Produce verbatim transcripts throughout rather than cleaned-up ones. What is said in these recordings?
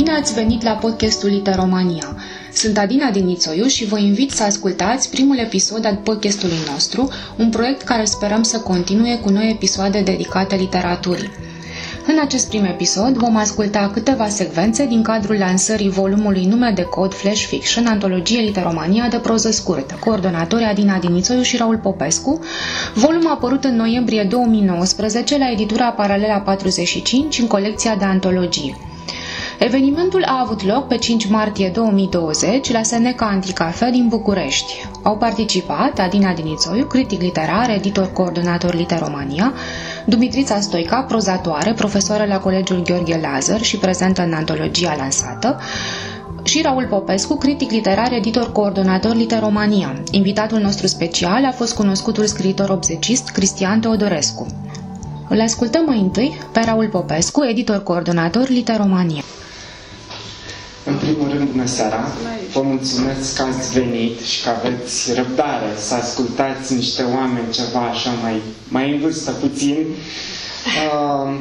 Bine ați venit la podcastul Literomania! Sunt Adina Dinițoiu și vă invit să ascultați primul episod al podcastului nostru, un proiect care sperăm să continue cu noi episoade dedicate literaturii. În acest prim episod vom asculta câteva secvențe din cadrul lansării volumului Nume de cod: Flash fiction, antologie Literomania de proză scurtă, coordonatori Adina Dinițoiu și Raul Popescu, volum apărut în noiembrie două mii nouăsprezece la editura Paralela patruzeci și cinci în colecția de antologie. Evenimentul a avut loc pe cinci martie două mii douăzeci la Seneca Anticafe din București. Au participat Adina Dinițoiu, critic literar, editor coordonator Literomania, Dumitrița Stoica, prozatoare, profesoară la Colegiul Gheorghe Lazăr și prezentă în antologia lansată, și Raul Popescu, critic literar, editor coordonator Literomania. Invitatul nostru special a fost cunoscutul scriitor obzecist Cristian Teodorescu. Îl ascultăm mai întâi pe Raul Popescu, editor coordonator Literomania. În primul rând, bună seara! Vă mulțumesc că ați venit și că aveți răbdare să ascultați niște oameni ceva așa mai, mai în vârstă puțin. Uh,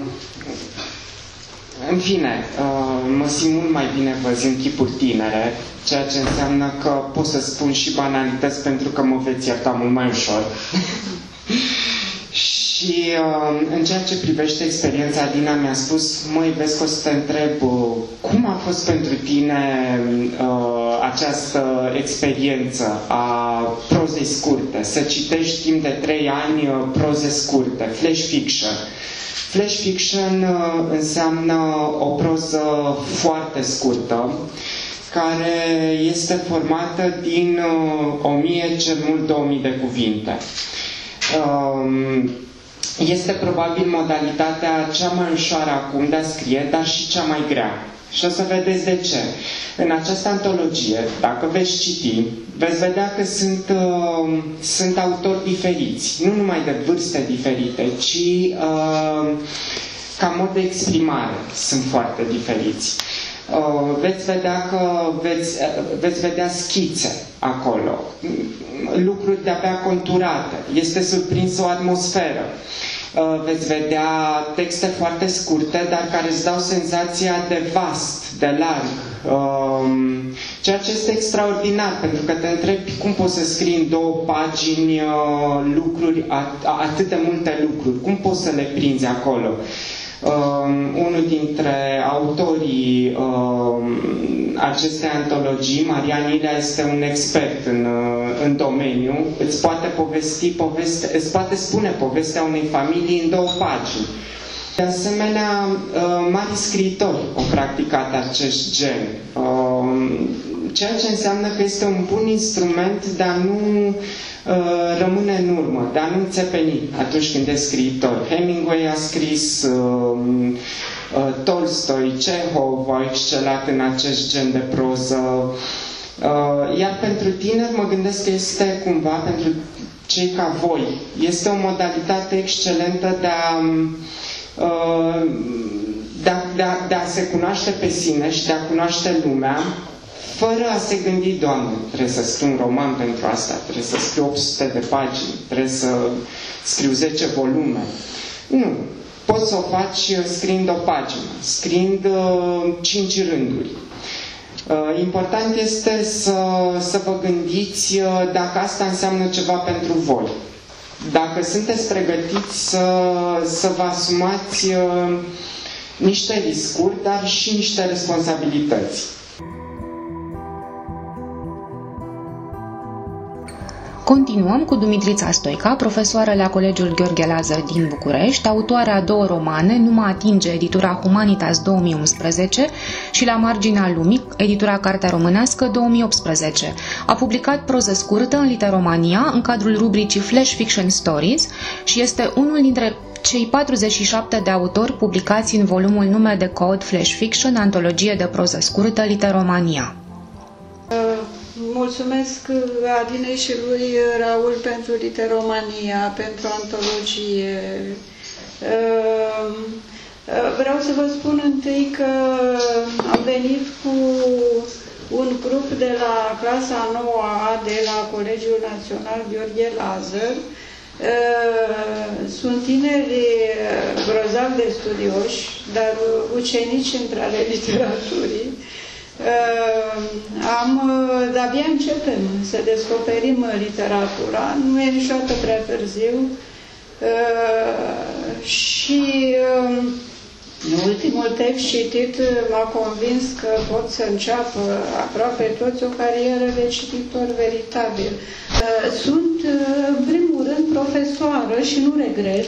în fine, uh, mă simt mult mai bine văzând chipuri tinere, ceea ce înseamnă că pot să spun și banalități pentru că mă veți ierta mult mai ușor. Și uh, în ceea ce privește experiența, Adina mi-a spus: măi, vezi că o să te întreb uh, cum a fost pentru tine uh, această experiență a prozei scurte, să citești timp de trei ani uh, proze scurte, flash fiction. Flash fiction uh, înseamnă o proză foarte scurtă, care este formată din uh, o mie, cel mult două mii de cuvinte. Uh, Este probabil modalitatea cea mai ușoară acum de a scrie, dar și cea mai grea. Și o să vedeți de ce. În această antologie, dacă veți citi, veți vedea că sunt, uh, sunt autori diferiți, nu numai de vârste diferite, ci uh, ca mod de exprimare sunt foarte diferiți. Uh, veți vedea că veți, veți vedea schițe acolo, lucruri de-abia conturate, este surprins o atmosferă. Uh, veți vedea texte foarte scurte, dar care îți dau senzația de vast, de larg, uh, ceea ce este extraordinar, pentru că te întrebi cum poți să scrii în două pagini uh, lucruri, at- atât de multe lucruri, cum poți să le prinzi acolo. Uh, unul dintre autorii uh, acestei antologii, Marian Ilea, este un expert în, uh, în domeniu. Îți poate, povesti, poveste, îți poate spune povestea unei familii în două pagini. De asemenea, uh, mari scriitori au practicat acest gen, uh, ceea ce înseamnă că este un bun instrument de a nu rămâne în urmă, dar nu înțepeni atunci când e scriitor. Hemingway a scris, uh, uh, Tolstoy, Chekhov a excelat în acest gen de proză. Uh, iar pentru tineri mă gândesc că este cumva, pentru cei ca voi, este o modalitate excelentă de a, uh, de, a, de, a, de a se cunoaște pe sine și de a cunoaște lumea, fără a se gândi: Doamne, trebuie să scriu un roman pentru asta, trebuie să scriu opt sute de pagini, trebuie să scriu zece volume. Nu. Poți să o faci scriind o pagină, scriind uh, cinci rânduri. Uh, important este să, să vă gândiți uh, dacă asta înseamnă ceva pentru voi. Dacă sunteți pregătiți să, să vă asumați uh, niște riscuri, dar și niște responsabilități. Continuăm cu Dumitrița Stoica, profesoară la Colegiul Gheorghe Lazăr din București, autoarea a două romane, Nu mă atinge, editura Humanitas două mii unsprezece, și La marginea lumii, editura Cartea Românească două mii optsprezece. A publicat proză scurtă în Literomania, în cadrul rubricii Flash Fiction Stories, și este unul dintre cei patruzeci și șapte de autori publicați în volumul Nume de cod: Flash Fiction, antologie de proză scurtă Literomania. Mulțumesc Adinei și lui Raul pentru Literomania, pentru antologie. Vreau să vă spun întâi că am venit cu un grup de la clasa a noua de la Colegiul Național Gheorghe Lazăr Sunt tineri grozavi de studioși, dar ucenici între ale literaturii. Am, de-abia începem să descoperim literatura, nu e niciodată prea târziu. Și ultimul text citit m-a convins că pot să înceapă aproape toți o carieră de cititor veritabil. Sunt, în primul rând, profesoară și nu regret.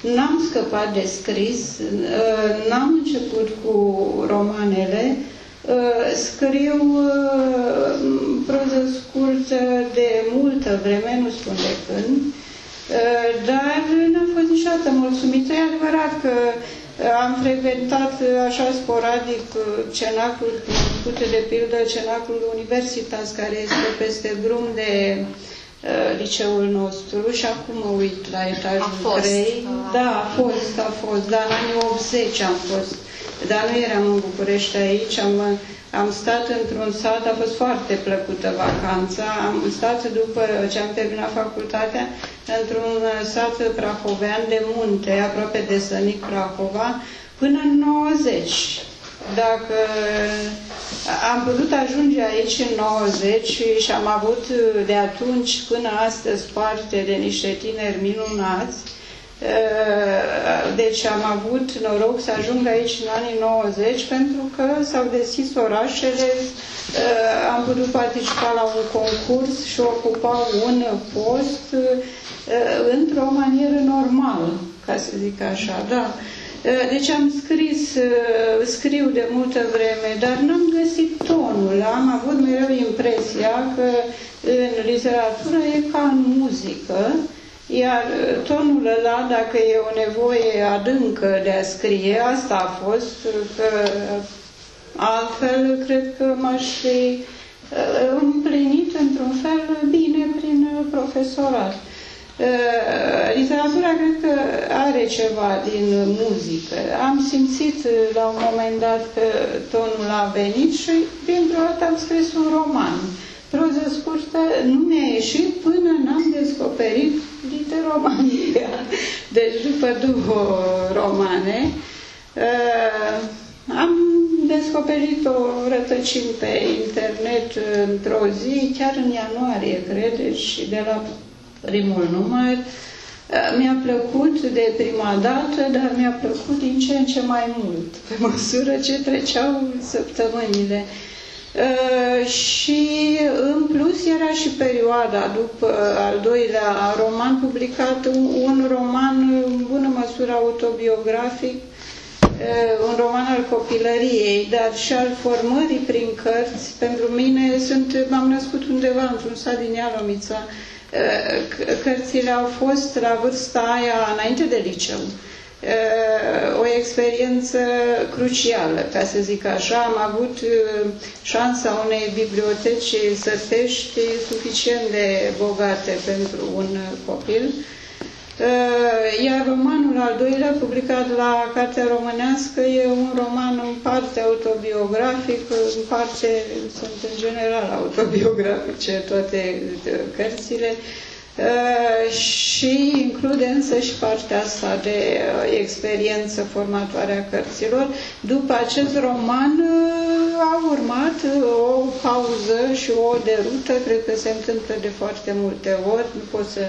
N-am scăpat de scris, n-am început cu romanele. Scriu proză scurtă de multă vreme, nu spun de când, dar n-am fost niciodată mulțumită. E adevărat că am freventat așa sporadic Cenaclul, de pildă Cenaclul Universitas, care este peste drum de uh, liceul nostru, și acum mă uit la etajul a trei. Fost, da, a fost, a fost, dar în anii optzeci am fost, dar nu eram în București aici, am, am stat într-un sat, a fost foarte plăcută vacanța, am stat după ce am terminat facultatea, într-un sat prahovean de munte, aproape de Sănic Prahova, până în nouăzeci. Dacă am putut ajunge aici în nouăzeci și am avut de atunci până astăzi parte de niște tineri minunați, deci am avut noroc să ajung aici în anii nouăzeci, pentru că s-au deschis orașele, am putut participa la un concurs și ocupa un post într-o manieră normală, ca să zic așa, da. Deci am scris, scriu de multă vreme, dar n-am găsit tonul, am avut mereu impresia că în literatură e ca în muzică, iar tonul ăla, dacă e o nevoie adâncă de a scrie, asta a fost, că altfel cred că m-aș fi împlinit într-un fel bine prin profesorat. Literatura cred că are ceva din muzică. Am simțit la un moment dat că tonul a venit și dintr-o dată am scris un roman. Proză scurtă nu mi-a ieșit până n-am descoperit Literomania. Deci după două romane am descoperit o rătăcind pe internet într-o zi, chiar în ianuarie, credeți, și de la primul număr. Mi-a plăcut de prima dată, dar mi-a plăcut din ce în ce mai mult, pe măsură ce treceau săptămânile. Și în plus era și perioada după al doilea roman publicat, un roman în bună măsură autobiografic, un roman al copilăriei, dar și al formării prin cărți. Pentru mine, sunt, m-am născut undeva într-un sat din Ialomița. Cărțile au fost, la vârsta aia, înainte de liceu, o experiență crucială, ca să zic așa. Am avut șansa unei biblioteci sătești suficient de bogate pentru un copil. Iar romanul al doilea, publicat la Cartea Românească, e un roman în parte autobiografic, în parte, sunt în general autobiografice toate cărțile, și include însă și partea asta de experiență formatoare a cărților. După acest roman a urmat o pauză și o derută, cred că se întâmplă de foarte multe ori, nu pot să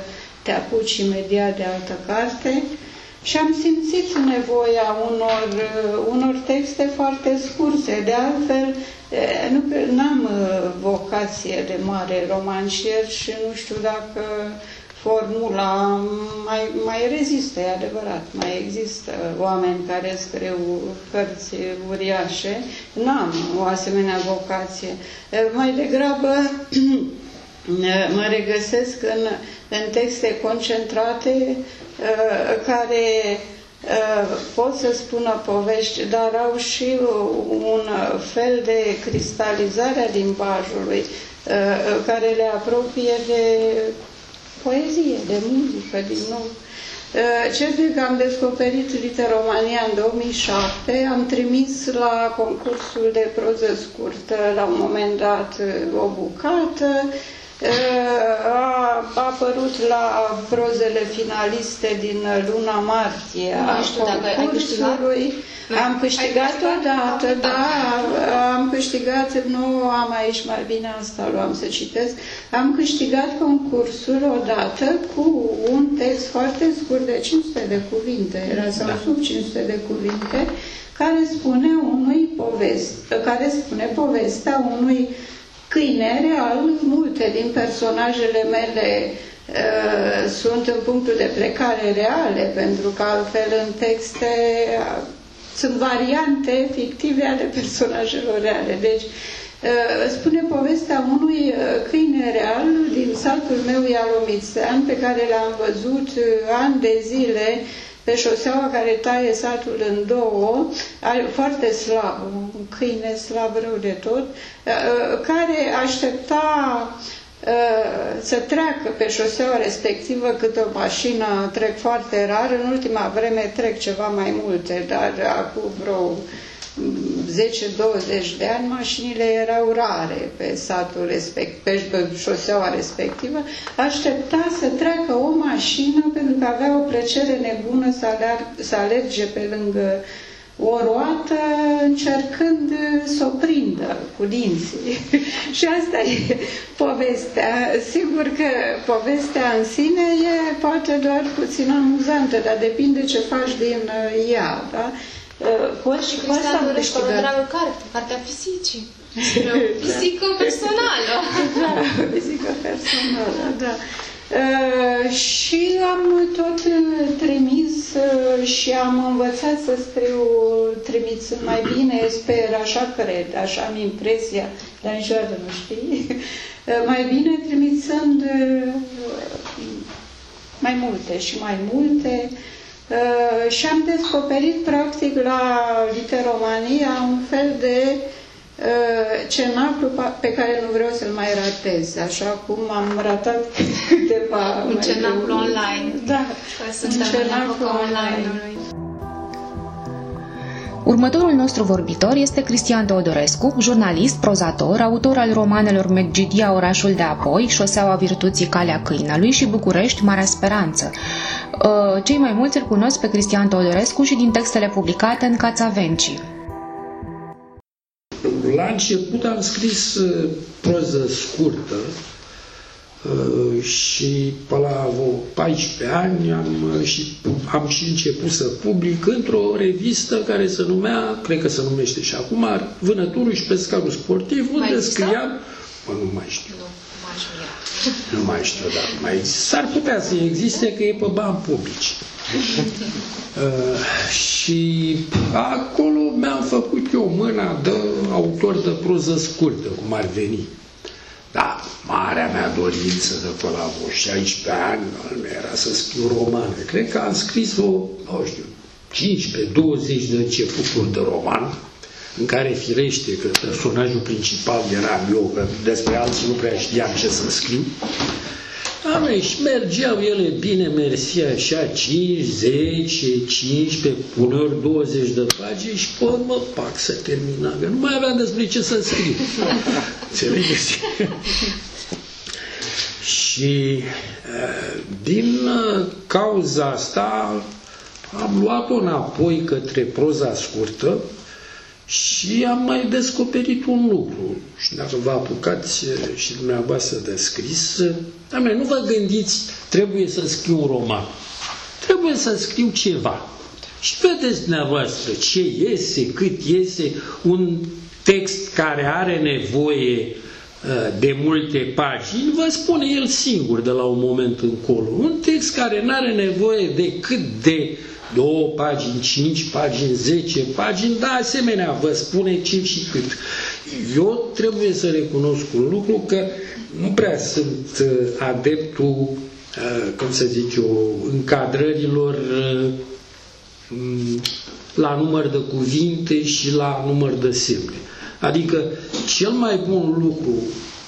te apuci imediat de altă carte, și am simțit nevoia unor, unor texte foarte scurte. De altfel, nu am vocație de mare romancier și nu știu dacă formula mai, mai rezistă, e adevărat, mai există oameni care scriu cărți uriașe. N-am o asemenea vocație. Mai degrabă mă regăsesc în, în texte concentrate uh, care uh, pot să spună povești, dar au și un fel de cristalizare a limbajului uh, care le apropie de poezie, de muzică, din nou. Uh, Cert că am descoperit Literomania în două mii șapte, am trimis la concursul de proză scurtă, la un moment dat, o bucată. a apărut la prozele finaliste din luna martie a concursului. Am câștigat odată, da, am câștigat, nu am aici mai bine, asta luam să citesc, am câștigat concursul odată cu un text foarte scurt de cinci sute de cuvinte, era sau sub cinci sute de cuvinte, care spune unui poveste, care spune povestea unui câine real. Multe din personajele mele uh, sunt în punctul de plecare reale, pentru că altfel în texte uh, sunt variante fictive ale personajelor reale. Deci uh, spune povestea unui câine real din satul meu ialomițean, pe care l-am văzut uh, ani de zile pe șoseaua care taie satul în două, foarte slab, un câine slab rău de tot, care aștepta să treacă pe șoseaua respectivă câte o mașină, trec foarte rar, în ultima vreme trec ceva mai multe, dar acum vreo zece douăzeci de ani mașinile erau rare pe satul respectiv, pe șoseaua respectivă. Aștepta să treacă o mașină pentru că avea o plăcere nebună să, aler- să alerge pe lângă o roată încercând să o prindă cu dinții. Și asta e povestea. Sigur că povestea în sine e poate doar puțin amuzantă, dar depinde ce faci din ea, da? Poți și Cristian Teodorescu a luat Raul Carte, Cartea Pisicii. Pisică personală. Da, pisică personală, da. Uh, și am tot trimis uh, și am învățat să scriu trimiț mai bine, sper, așa cred, așa am impresia, dar niciodată nu știi, uh, mai bine trimițând uh, mai multe și mai multe. Uh, și am descoperit, practic, la Literomania un fel de uh, cenaclu pe care nu vreau să-l mai ratez, așa cum am ratat câteva... Un cenaclu online. Da, un cenaclu online. Următorul nostru vorbitor este Cristian Teodorescu, jurnalist, prozator, autor al romanelor Medgidia, Orașul de apoi, Șoseaua virtuții, Calea câinelui și București, Marea speranță. Cei mai mulți îl cunosc pe Cristian Teodorescu și din textele publicate în Cațavenci. La început am scris proză scurtă și pe la paisprezece ani am și, am și început să public într-o revistă care se numea, cred că se numește și acum, Vânătorul și Pescarul Sportiv, unde mai scriam... Mă, nu mai știu. Nu. Nu mai știu, dar mai s-ar putea să existe, că e pe bani publici. Uh, și acolo mi-am făcut eu mâna de autor de proză scurtă, cum ar veni. Da, marea mea dorință de până la vreo șaisprezece ani era să scriu romane. Cred că am scris o, nu știu, cincisprezece douăzeci de începuturi de roman, în care, firește, că personajul principal eram eu, că despre alții nu prea știam ce să scriu. Doamne, și mergeau ele bine, mersi așa, cinci, zece, cincispreze, uneori douăzeci de pagini și pe urmă, pac, să termina, că nu mai aveam despre ce să scriu. Înțelegeți? Și din cauza asta am luat-o înapoi către proza scurtă, și am mai descoperit un lucru, și dacă vă apucați și dumneavoastră de scris, doamne, nu vă gândiți, trebuie să scriu un roman. Trebuie să scriu ceva. Și vedeți dumneavoastră ce iese, cât iese un text care are nevoie de multe pagini, vă spune el singur de la un moment încolo. Un text care nu are nevoie decât de două pagini, cinci pagini, zece pagini, dar asemenea vă spune ce și cât. Eu trebuie să recunosc un lucru, că nu prea sunt adeptul, cum să zic eu, încadrărilor la număr de cuvinte și la număr de semne. Adică cel mai bun lucru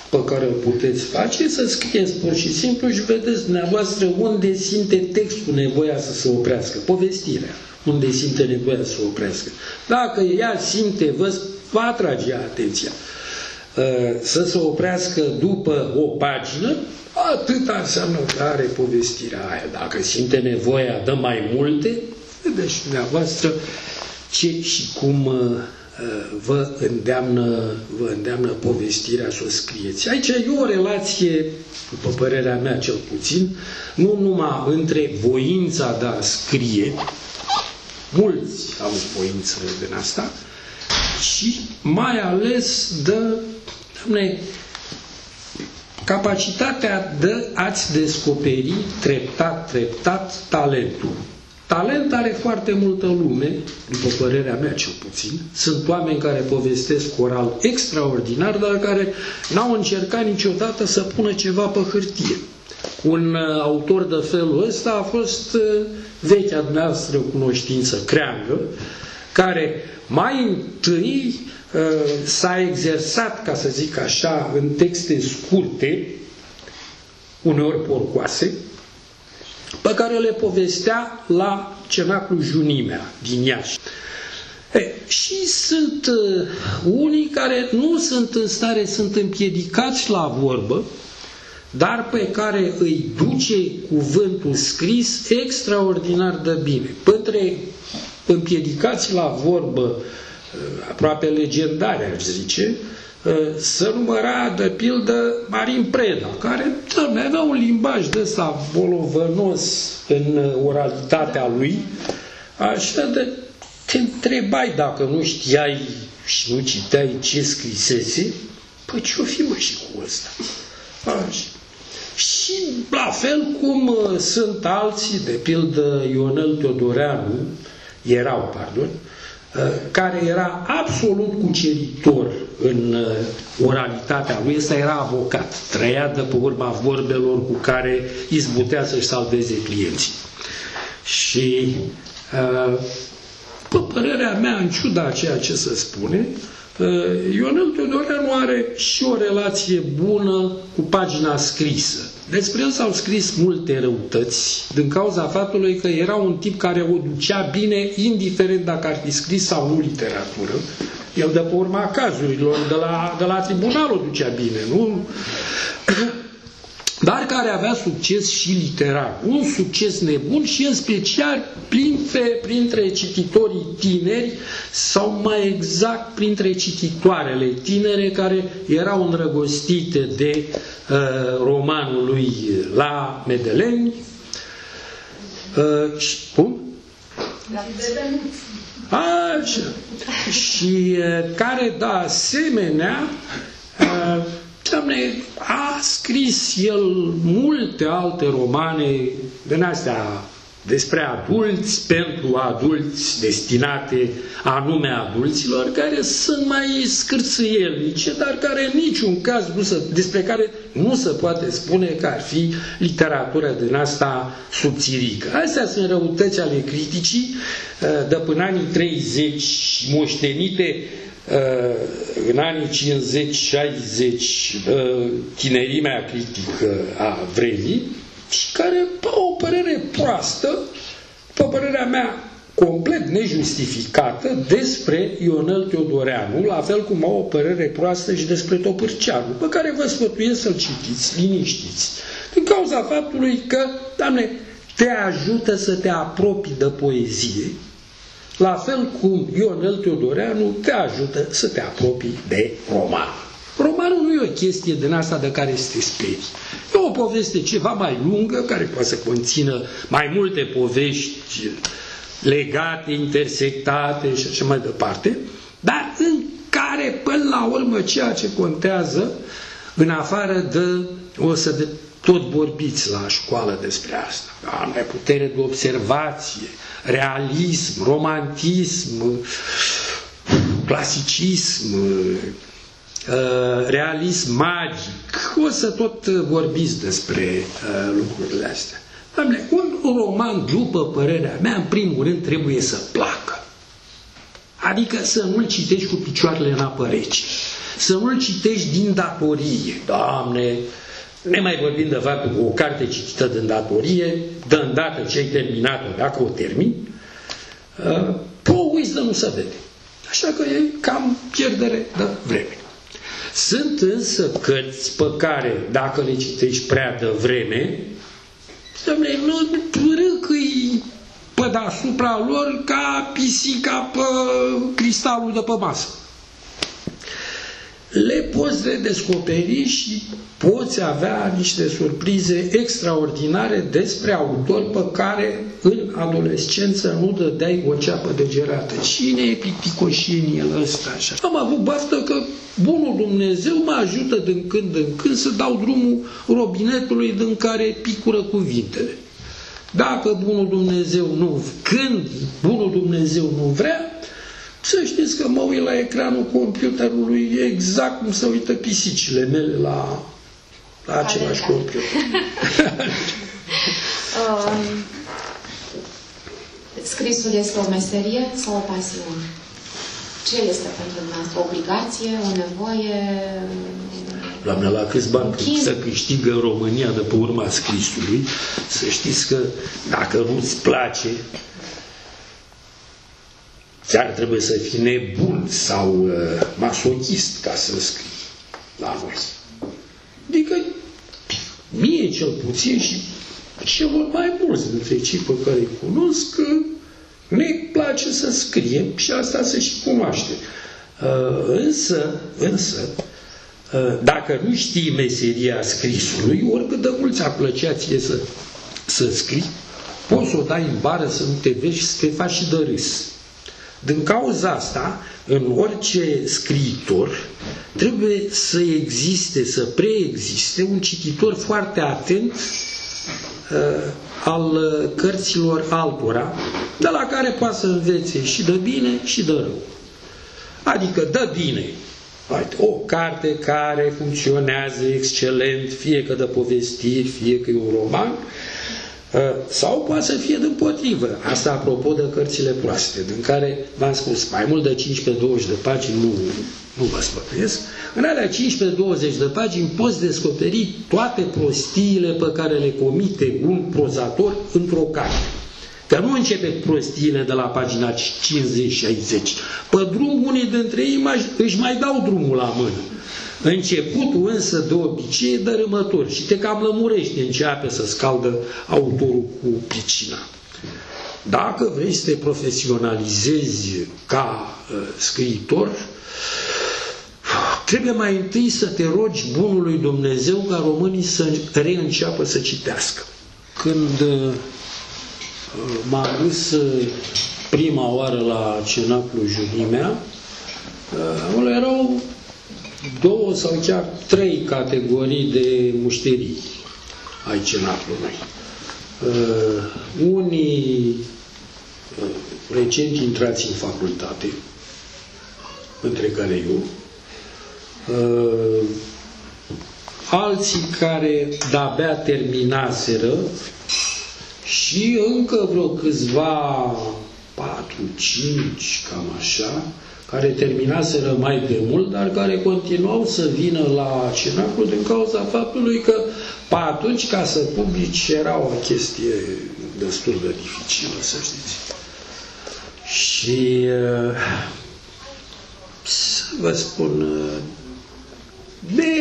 pe care îl puteți face, să scrieți pur și simplu și vedeți dumneavoastră unde simte textul nevoia să se oprească, povestirea, unde simte nevoia să se oprească. Dacă ea simte, vă atrage atenția. să se oprească după o pagină, atâta înseamnă că are povestirea aia. Dacă simte nevoia, dă mai multe, vedeți și dumneavoastră ce și cum vă îndeamnă, vă îndeamnă povestirea să o scrieți. Aici e o relație, după părerea mea cel puțin, nu numai între voința de a scrie, mulți au voință din asta, și mai ales de, doamne, capacitatea de a-ți descoperi treptat, treptat talentul. Talent are foarte multă lume, după părerea mea cel puțin. Sunt oameni care povestesc oral extraordinar, dar care n-au încercat niciodată să pună ceva pe hârtie. Un autor de felul ăsta a fost vechea dumneavoastră cunoștință, Creangă, care mai întâi s-a exersat, ca să zic așa, în texte scurte, uneori porcoase, pe care le povestea la Cenaclu Junimea din Iași. E, și sunt uh, unii care nu sunt în stare, sunt împiedicați la vorbă, dar pe care îi duce cuvântul scris extraordinar de bine. Pătre împiedicați la vorbă, uh, aproape legendare, aș zice, să număra, de pildă, Marin Preda, care tăi, avea un limbaj de ăsta bolovănos în oralitatea lui, așa de te întrebai dacă nu știai și nu citeai ce scrisese, păi ce-o fi, mă, și cu ăsta? Așa. Și la fel cum sunt alții, de pildă Ionel Teodoreanu, erau, pardon, care era absolut cuceritor în oralitatea lui. Ăsta era avocat, trăia de pe urma vorbelor cu care izbutea să-și salveze clienții. Și pe părerea mea, în ciuda a ceea ce se spune, Ionel Teodoreanu are și o relație bună cu pagina scrisă. Despre el s-au scris multe răutăți din cauza faptului că era un tip care o ducea bine, indiferent dacă ar fi scris sau nu literatură. El, de pe urma cazurilor, de la, de la tribunal o ducea bine, nu? Dar care avea succes și literar. Un succes nebun și, în special, printre, printre cititorii tineri sau, mai exact, printre cititoarele tinere care erau îndrăgostite de uh, romanul lui La Medeleni. Uh, și, cum? La Medeleni. Așa. Și uh, care, de asemenea, uh, Doamne, a scris el multe alte romane din astea despre adulți, pentru adulți, destinate anume adulților, care sunt mai scârțâielnice, dar care în niciun caz nu se, despre care nu se poate spune că ar fi literatură din asta subțirică. Astea sunt răutăți ale criticii de până anii treizeci și moștenite în anii cincizeci șaizeci, tinerimea critică a vremii, și care dă o părere proastă, pe părerea mea complet nejustificată, despre Ionel Teodoreanu, la fel cum au o părere proastă și despre Topârceanu, pe care vă sfătuiesc să-l citiți, liniștiți, din cauza faptului că, Doamne, te ajută să te apropii de poezie, la fel cum Ionel Teodoreanu te ajută să te apropii de roman. Romanul nu e o chestie din asta de care să te sperii. E o poveste ceva mai lungă, care poate să conțină mai multe povești legate, intersectate și așa mai departe, dar în care, până la urmă, ceea ce contează, în afară de, o să de, tot vorbiți la școală despre asta, am putere de observație, realism, romantism, clasicism, realism magic. O să tot vorbiți despre lucrurile astea. Doamne, un roman, după părerea mea, în primul rând trebuie să placă. Adică să nu-l citești cu picioarele în apă rece. Să nu-l citești din datorie. Doamne, ne mai vorbim de faptul că o carte citită din datorie, de îndată ce ai terminat-o, dacă o termin, pe o uiți de nu se vede. Așa că e cam pierdere de vreme. Sunt însă cărți pe care, dacă le citești prea devreme, dom'le, nu râcâi pe deasupra lor ca pisica pe cristalul de pe masă. Le poți redescoperi și poți avea niște surprize extraordinare despre autori pe care în adolescență nu dădeai o ceapă de gerată. Cine e piticoșeniel ăsta așa? Am avut baftă că bunul Dumnezeu mă ajută din când în când să dau drumul robinetului din care picură cuvintele. Dacă bunul Dumnezeu nu, când bunul Dumnezeu nu vrea, să știți că mă uit la ecranul computerului exact cum se uită pisicile mele la, la același computer. um, scrisul este o meserie sau o pasiune? Ce este pentru dumneavoastră? O obligație? O nevoie? Doamne, la câți bani să câștigă România de pe urma scrisului? Să știți că dacă nu-ți place, chiar trebuie să fii nebun sau uh, masochist ca să scrii la noi. Adică mie cel puțin și celor mai mulți dintre cei pe care îi cunosc ne place să scriem și asta se și cunoaște. Uh, însă, însă uh, dacă nu știi meseria scrisului, oricât de mult ți-ar plăcea ție să, să scrii, poți să o dai în bară să nu te vezi și să te faci și de râs. Din cauza asta, în orice scriitor, trebuie să existe, să preexiste un cititor foarte atent uh, al cărților altora, de la care poate să învețe și de bine și de rău. Adică, de bine, o carte care funcționează excelent, fie că de povestiri, fie că e un roman, sau poate să fie deopotrivă. Asta apropo de cărțile proaste, din care v-am spus, mai mult de cincisprezece douăzeci de pagini nu, nu vă spătuiesc. În alea cincisprezece douăzeci de pagini poți descoperi toate prostiile pe care le comite un prozator într-o carte. Că nu începe prostiile de la pagina cincizeci șaizeci. Pe drum, unii dintre ei își mai dau drumul la mână. Începutul însă de obicei e dărâmător și te cam lămurește în ce ape să scaldă autorul cu pricina. Dacă vrei să te profesionalizezi ca uh, scriitor, trebuie mai întâi să te rogi bunului Dumnezeu ca românii să reînceapă să citească. Când uh, m-am dus uh, prima oară la Cenaclu Junimea, uh, erau două sau chiar trei categorii de mușterii ai Cenaclului. Uh, unii uh, recent intrați în facultate, între care eu, uh, alții care de-abia terminaseră și încă vreo câțiva, patru, cinci, cam așa, care terminaseră mai de mult, dar care continuau să vină la Cenaclu din cauza faptului că pe atunci, ca să publici, era o chestie destul de dificilă, să știți. Și să vă spun, ne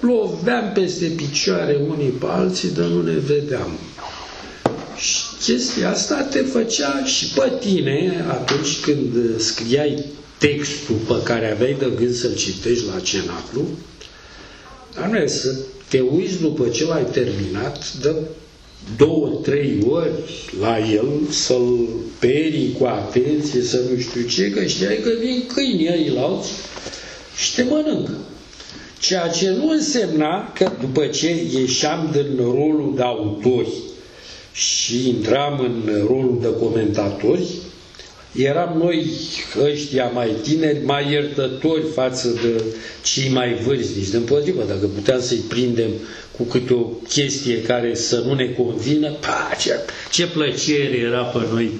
loveam peste picioare unii pe alții, dar nu ne vedeam. Și chestia asta te făcea și pe tine atunci când scriai textul pe care aveai de gând să-l citești la Cenaclu, dar nu e să te uiți după ce l-ai terminat, de două, trei ori la el, să-l perii cu atenție, să nu știu ce, că știai că vin câinii ei la alții și te mănâncă. Ceea ce nu însemna că după ce ieșeam din rolul de autori și intram în rolul de comentatori, eram noi ăștia mai tineri, mai iertători față de cei mai vârstnici. Dimpotrivă, dacă puteam să-i prindem cu câte o chestie care să nu ne convină, pa, ce, ce plăcere era pe noi.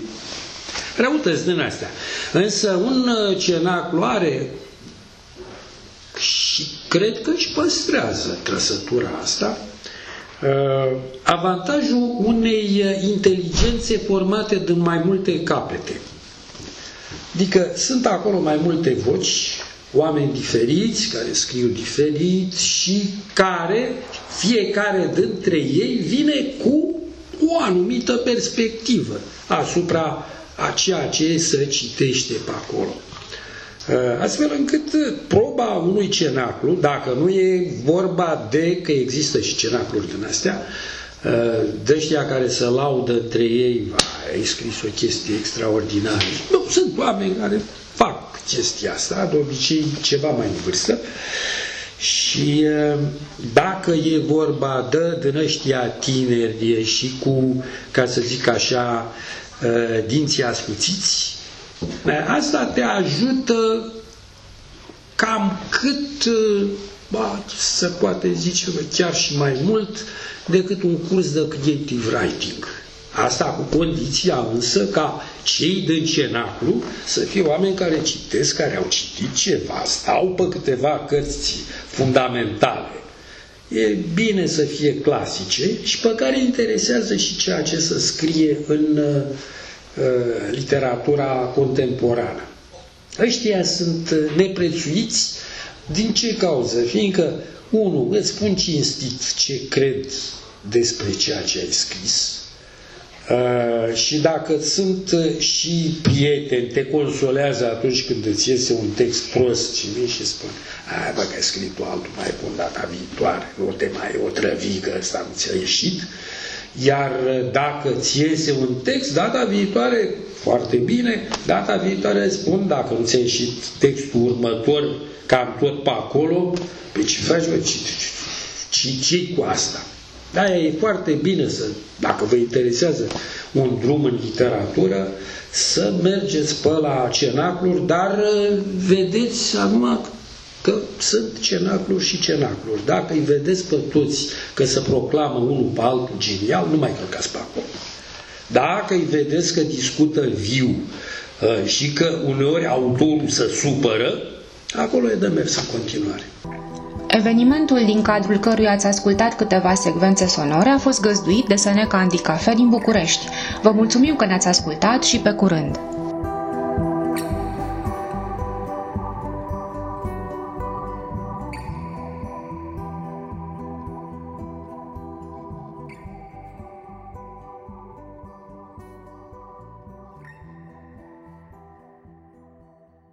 Răutăți din astea. Însă un Cenaclu are și cred că își păstrează trăsătura asta, avantajul unei inteligențe formate din mai multe capete. Adică sunt acolo mai multe voci oameni diferiți, care scriu diferit și care, fiecare dintre ei, vine cu o anumită perspectivă asupra a ceea ce se citește pe acolo. Astfel încât proba unui cenaclu, dacă nu e vorba de că există și cenacluri din astea, dăștia care se laudă între ei, ai scris o chestie extraordinară. Nu, sunt oameni care fac chestia asta, de obicei ceva mai în vârstă. Și dacă e vorba de din ăștia tineri și cu, ca să zic așa, dinții ascuțiți, asta te ajută cam cât, ba, se poate zice chiar și mai mult decât un curs de creative writing. Asta cu condiția însă ca cei din cenaclu să fie oameni care citesc, care au citit ceva, stau pe câteva cărți fundamentale. E bine să fie clasice și pe care interesează și ceea ce se scrie în uh, literatura contemporană. Ăștia sunt neprețuiți din ce cauză? Fiindcă, unu, îți spun cinstit ce cred despre ceea ce ai scris, Uh, și dacă sunt și prieteni, te consolează atunci când îți iese un text prost și vin și spun: hai bă, că ai scris tu altul mai bun data viitoare, nu te mai otrăvi că ăsta nu ți-a ieșit. Iar dacă ți iese un text, data viitoare, foarte bine, data viitoare spun, dacă nu ți-a ieșit textul următor, cam tot pe acolo, pe ce faci, bă, ce-i cu asta? De-aia e foarte bine să, dacă vă interesează un drum în literatură, să mergeți pe la cenacluri, dar vedeți acum că sunt cenacluri și cenacluri. Dacă îi vedeți pe toți că se proclamă unul pe altul genial, nu mai călcați pe acolo. Dacă îi vedeți că discută viu și că uneori autorul se supără, acolo e de mers în continuare. Evenimentul din cadrul căruia ați ascultat câteva secvențe sonore a fost găzduit de Seneca Anticafe din București. Vă mulțumim că ne-ați ascultat și pe curând!